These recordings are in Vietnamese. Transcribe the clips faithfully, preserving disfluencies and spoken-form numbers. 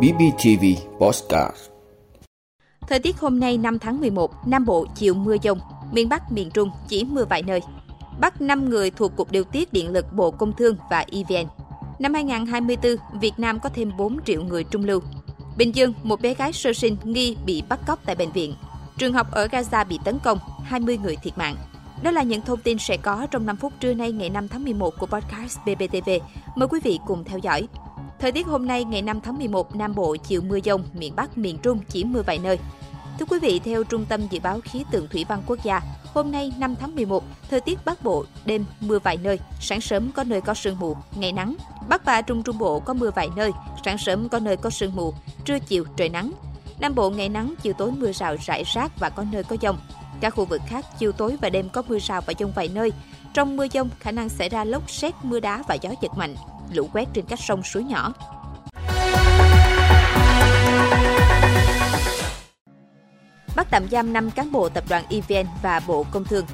bê pê tê vê Podcast. Thời tiết hôm nay năm tháng mười một, Nam Bộ chịu mưa dông, miền Bắc, miền Trung chỉ mưa vài nơi. Bắt năm người thuộc Cục Điều tiết điện lực Bộ Công Thương và e vê en. Năm hai không hai tư, Việt Nam có thêm bốn triệu người trung lưu. Bình Dương, một bé gái sơ sinh nghi bị bắt cóc tại bệnh viện. Trường học ở Gaza bị tấn công, hai mươi người thiệt mạng. Đó là những thông tin sẽ có trong năm phút trưa nay ngày năm tháng mười một của podcast bê pê tê vê. Mời quý vị cùng theo dõi. Thời tiết hôm nay ngày năm tháng mười một, Nam Bộ chịu mưa dông, miền Bắc, miền Trung chỉ mưa vài nơi. Thưa quý vị, theo Trung tâm Dự báo Khí tượng Thủy văn Quốc gia, hôm nay năm tháng mười một, thời tiết Bắc Bộ đêm mưa vài nơi, sáng sớm có nơi có sương mù, ngày nắng. Bắc và Trung Trung Bộ có mưa vài nơi, sáng sớm có nơi có sương mù, trưa chiều trời nắng. Nam Bộ ngày nắng, chiều tối mưa rào rải rác và có nơi có dông. Các khu vực khác chiều tối và đêm có mưa rào và dông vài nơi. Trong mưa dông khả năng xảy ra lốc sét, mưa đá và gió giật mạnh, lũ quét trên các sông suối nhỏ. Bắt tạm giam năm cán bộ tập đoàn e vê en và Bộ Công Thương.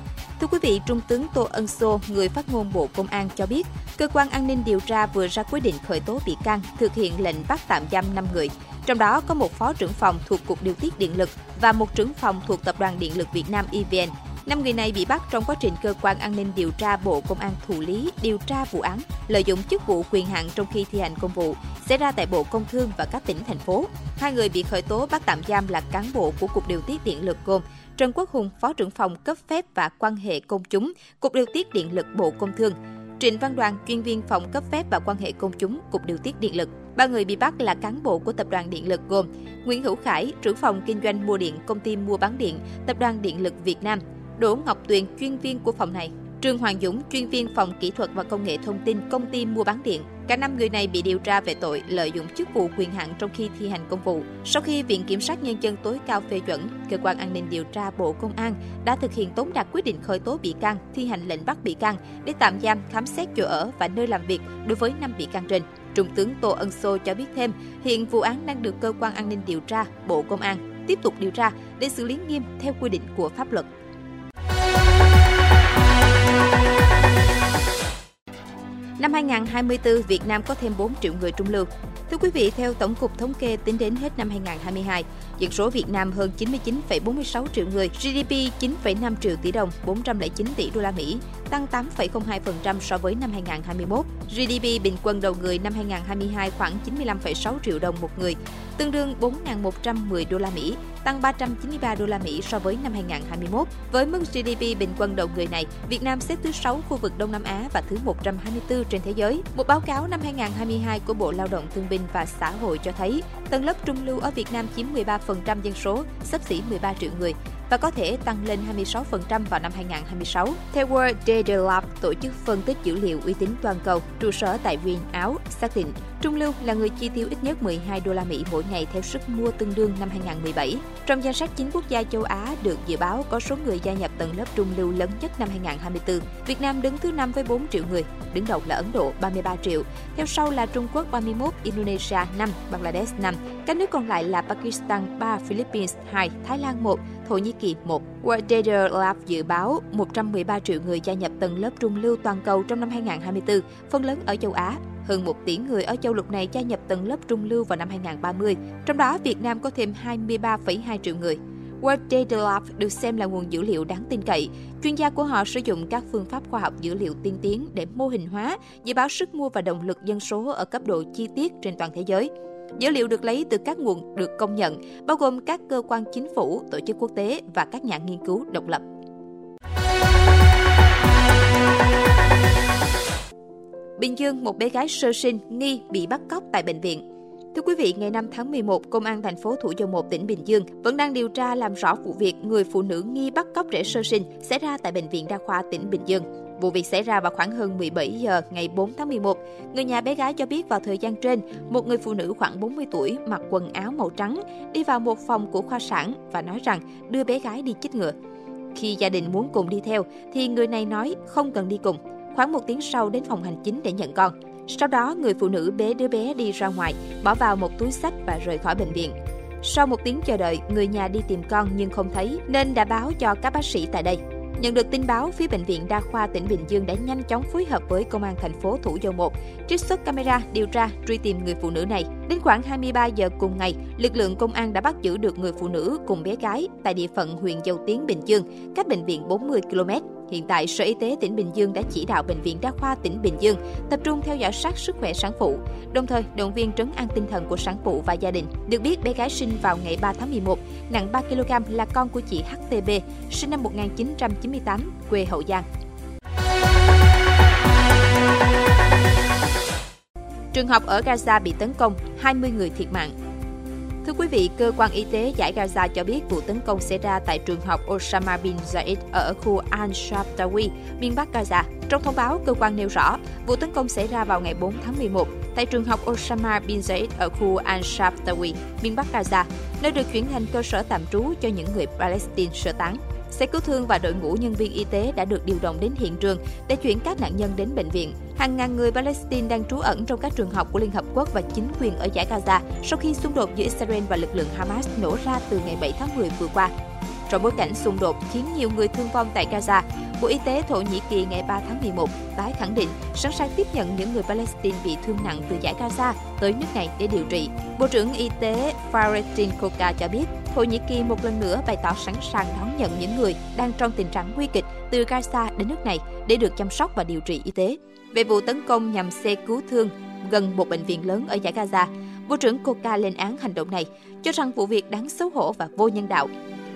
Thưa quý vị, Trung tướng Tô Ân Sô, người phát ngôn Bộ Công an cho biết, cơ quan an ninh điều tra vừa ra quyết định khởi tố bị can, thực hiện lệnh bắt tạm giam năm người. Trong đó có một phó trưởng phòng thuộc Cục Điều tiết điện lực và một trưởng phòng thuộc Tập đoàn Điện lực Việt Nam e vê en. Năm người này bị bắt trong quá trình cơ quan an ninh điều tra Bộ Công an thụ lý điều tra vụ án lợi dụng chức vụ quyền hạn trong khi thi hành công vụ xảy ra tại Bộ Công Thương và các tỉnh, thành phố. Hai người bị khởi tố bắt tạm giam là cán bộ của Cục Điều tiết điện lực gồm Trần Quốc Hùng, phó trưởng phòng cấp phép và quan hệ công chúng, Cục Điều tiết điện lực Bộ Công Thương; Trịnh Văn Đoàn, chuyên viên phòng cấp phép và quan hệ công chúng, Cục Điều tiết điện lực. Ba người bị bắt là cán bộ của Tập đoàn Điện lực gồm Nguyễn Hữu Khải, trưởng phòng kinh doanh mua điện, công ty mua bán điện, Tập đoàn Điện lực Việt Nam; Đỗ Ngọc Tuyền, chuyên viên của phòng này; Trương Hoàng Dũng, chuyên viên phòng kỹ thuật và công nghệ thông tin, công ty mua bán điện. Cả năm người này bị điều tra về tội lợi dụng chức vụ quyền hạn trong khi thi hành công vụ. Sau khi Viện Kiểm sát Nhân dân tối cao phê chuẩn, Cơ quan An ninh điều tra Bộ Công an đã thực hiện tống đạt quyết định khởi tố bị can, thi hành lệnh bắt bị can để tạm giam, khám xét chỗ ở và nơi làm việc đối với năm bị can trên. Trung tướng Tô Ân Sô cho biết thêm, hiện vụ án đang được Cơ quan An ninh điều tra Bộ Công an tiếp tục điều tra để xử lý nghiêm theo quy định của pháp luật. Năm hai không hai tư, Việt Nam có thêm bốn triệu người trung lưu. Thưa quý vị, theo Tổng cục Thống kê, tính đến hết năm hai không hai hai, dân số Việt Nam hơn chín mươi chín phẩy bốn mươi sáu triệu người, giê đê pê chín phẩy năm triệu tỷ đồng, bốn trăm lẻ chín tỷ đô la Mỹ, tăng tám phẩy không hai phần trăm so với năm hai không hai mốt. giê đê pê bình quân đầu người năm hai không hai hai khoảng chín mươi lăm phẩy sáu triệu đồng một người, tương đương bốn nghìn một trăm mười đô la Mỹ, tăng ba trăm chín mươi ba đô la Mỹ so với năm hai không hai mốt. Với mức giê đê pê bình quân đầu người này, Việt Nam xếp thứ sáu khu vực Đông Nam Á và thứ một trăm hai mươi tư trên thế giới. Một báo cáo năm hai không hai hai của Bộ Lao động Thương binh và Xã hội cho thấy, tầng lớp trung lưu ở Việt Nam chiếm mười ba phần trăm dân số, xấp xỉ mười ba triệu người và có thể tăng lên hai mươi sáu phần trăm vào năm hai không hai sáu. Theo World Data Lab, tổ chức phân tích dữ liệu uy tín toàn cầu, trụ sở tại Wien, Áo, xác định trung lưu là người chi tiêu ít nhất mười hai đô la Mỹ mỗi ngày theo sức mua tương đương năm hai không một bảy. Trong danh sách chín quốc gia châu Á được dự báo có số người gia nhập tầng lớp trung lưu lớn nhất năm hai không hai tư, Việt Nam đứng thứ năm với bốn triệu người, đứng đầu là Ấn Độ ba mươi ba triệu, theo sau là Trung Quốc ba mươi mốt, Indonesia năm, Bangladesh năm. Các nước còn lại là Pakistan ba, Philippines hai, Thái Lan một, Thổ Nhĩ Kỳ một. World Data Lab dự báo một trăm mười ba triệu người gia nhập tầng lớp trung lưu toàn cầu trong năm hai không hai tư, phần lớn ở châu Á. Hơn một tỷ người ở châu lục này gia nhập tầng lớp trung lưu vào năm hai không ba mươi, trong đó Việt Nam có thêm hai mươi ba phẩy hai triệu người. World Data Lab được xem là nguồn dữ liệu đáng tin cậy. Chuyên gia của họ sử dụng các phương pháp khoa học dữ liệu tiên tiến để mô hình hóa, dự báo sức mua và động lực dân số ở cấp độ chi tiết trên toàn thế giới. Dữ liệu được lấy từ các nguồn được công nhận, bao gồm các cơ quan chính phủ, tổ chức quốc tế và các nhà nghiên cứu độc lập. Bình Dương, một bé gái sơ sinh nghi bị bắt cóc tại bệnh viện. Thưa quý vị, ngày năm tháng mười một, Công an thành phố Thủ Dầu Một, tỉnh Bình Dương vẫn đang điều tra làm rõ vụ việc người phụ nữ nghi bắt cóc trẻ sơ sinh xảy ra tại Bệnh viện Đa khoa tỉnh Bình Dương. Vụ việc xảy ra vào khoảng hơn mười bảy giờ ngày bốn tháng mười một. Người nhà bé gái cho biết vào thời gian trên, một người phụ nữ khoảng bốn mươi tuổi mặc quần áo màu trắng đi vào một phòng của khoa sản và nói rằng đưa bé gái đi chích ngừa. Khi gia đình muốn cùng đi theo thì người này nói không cần đi cùng. Khoảng một tiếng sau đến phòng hành chính để nhận con. Sau đó, người phụ nữ bế đứa bé đi ra ngoài, bỏ vào một túi xách và rời khỏi bệnh viện. Sau một tiếng chờ đợi, người nhà đi tìm con nhưng không thấy nên đã báo cho các bác sĩ tại đây. Nhận được tin báo, phía Bệnh viện Đa khoa tỉnh Bình Dương đã nhanh chóng phối hợp với Công an thành phố Thủ Dầu Một, trích xuất camera điều tra truy tìm người phụ nữ này. Đến khoảng hai mươi ba giờ cùng ngày, lực lượng công an đã bắt giữ được người phụ nữ cùng bé gái tại địa phận huyện Dầu Tiếng, Bình Dương, cách bệnh viện bốn mươi ki lô mét. Hiện tại, Sở Y tế tỉnh Bình Dương đã chỉ đạo Bệnh viện Đa khoa tỉnh Bình Dương tập trung theo dõi sát sức khỏe sản phụ, đồng thời động viên trấn an tinh thần của sản phụ và gia đình. Được biết, bé gái sinh vào ngày ba tháng mười một, nặng ba ki lô gam, là con của chị hát tê bê, sinh năm một nghìn chín trăm chín mươi tám, quê Hậu Giang. Trường học ở Gaza bị tấn công, hai mươi người thiệt mạng. Thưa quý vị, cơ quan y tế giải Gaza cho biết vụ tấn công xảy ra tại trường học Osama bin Zayed ở khu Al-Shabtawi, miền Bắc Gaza. Trong thông báo, cơ quan nêu rõ, vụ tấn công xảy ra vào ngày bốn tháng mười một tại trường học Osama bin Zayed ở khu Al-Shabtawi, miền Bắc Gaza, nơi được chuyển thành cơ sở tạm trú cho những người Palestine sơ tán. Xe cứu thương và đội ngũ nhân viên y tế đã được điều động đến hiện trường để chuyển các nạn nhân đến bệnh viện. Hàng ngàn người Palestine đang trú ẩn trong các trường học của Liên Hợp Quốc và chính quyền ở dải Gaza sau khi xung đột giữa Israel và lực lượng Hamas nổ ra từ ngày bảy tháng mười vừa qua. Trong bối cảnh xung đột khiến nhiều người thương vong tại Gaza, Bộ Y tế Thổ Nhĩ Kỳ ngày ba tháng mười một tái khẳng định sẵn sàng tiếp nhận những người Palestine bị thương nặng từ dải Gaza tới nước này để điều trị. Bộ trưởng Y tế Fahrettin Koca cho biết, Thổ Nhĩ Kỳ một lần nữa bày tỏ sẵn sàng đón nhận những người đang trong tình trạng nguy kịch từ Gaza đến nước này để được chăm sóc và điều trị y tế. Về vụ tấn công nhằm xe cứu thương gần một bệnh viện lớn ở dải Gaza, Bộ trưởng Koca lên án hành động này, cho rằng vụ việc đáng xấu hổ và vô nhân đạo.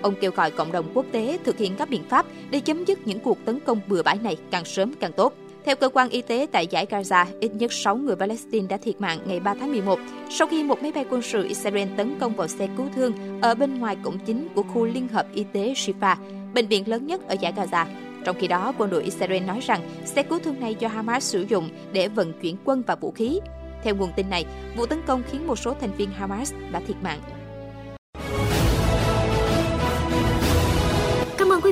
Ông kêu gọi cộng đồng quốc tế thực hiện các biện pháp để chấm dứt những cuộc tấn công bừa bãi này càng sớm càng tốt. Theo cơ quan y tế tại dải Gaza, ít nhất sáu người Palestine đã thiệt mạng ngày ba tháng mười một sau khi một máy bay quân sự Israel tấn công vào xe cứu thương ở bên ngoài cổng chính của khu Liên hợp Y tế Shifa, bệnh viện lớn nhất ở dải Gaza. Trong khi đó, quân đội Israel nói rằng xe cứu thương này do Hamas sử dụng để vận chuyển quân và vũ khí. Theo nguồn tin này, vụ tấn công khiến một số thành viên Hamas đã thiệt mạng. Quý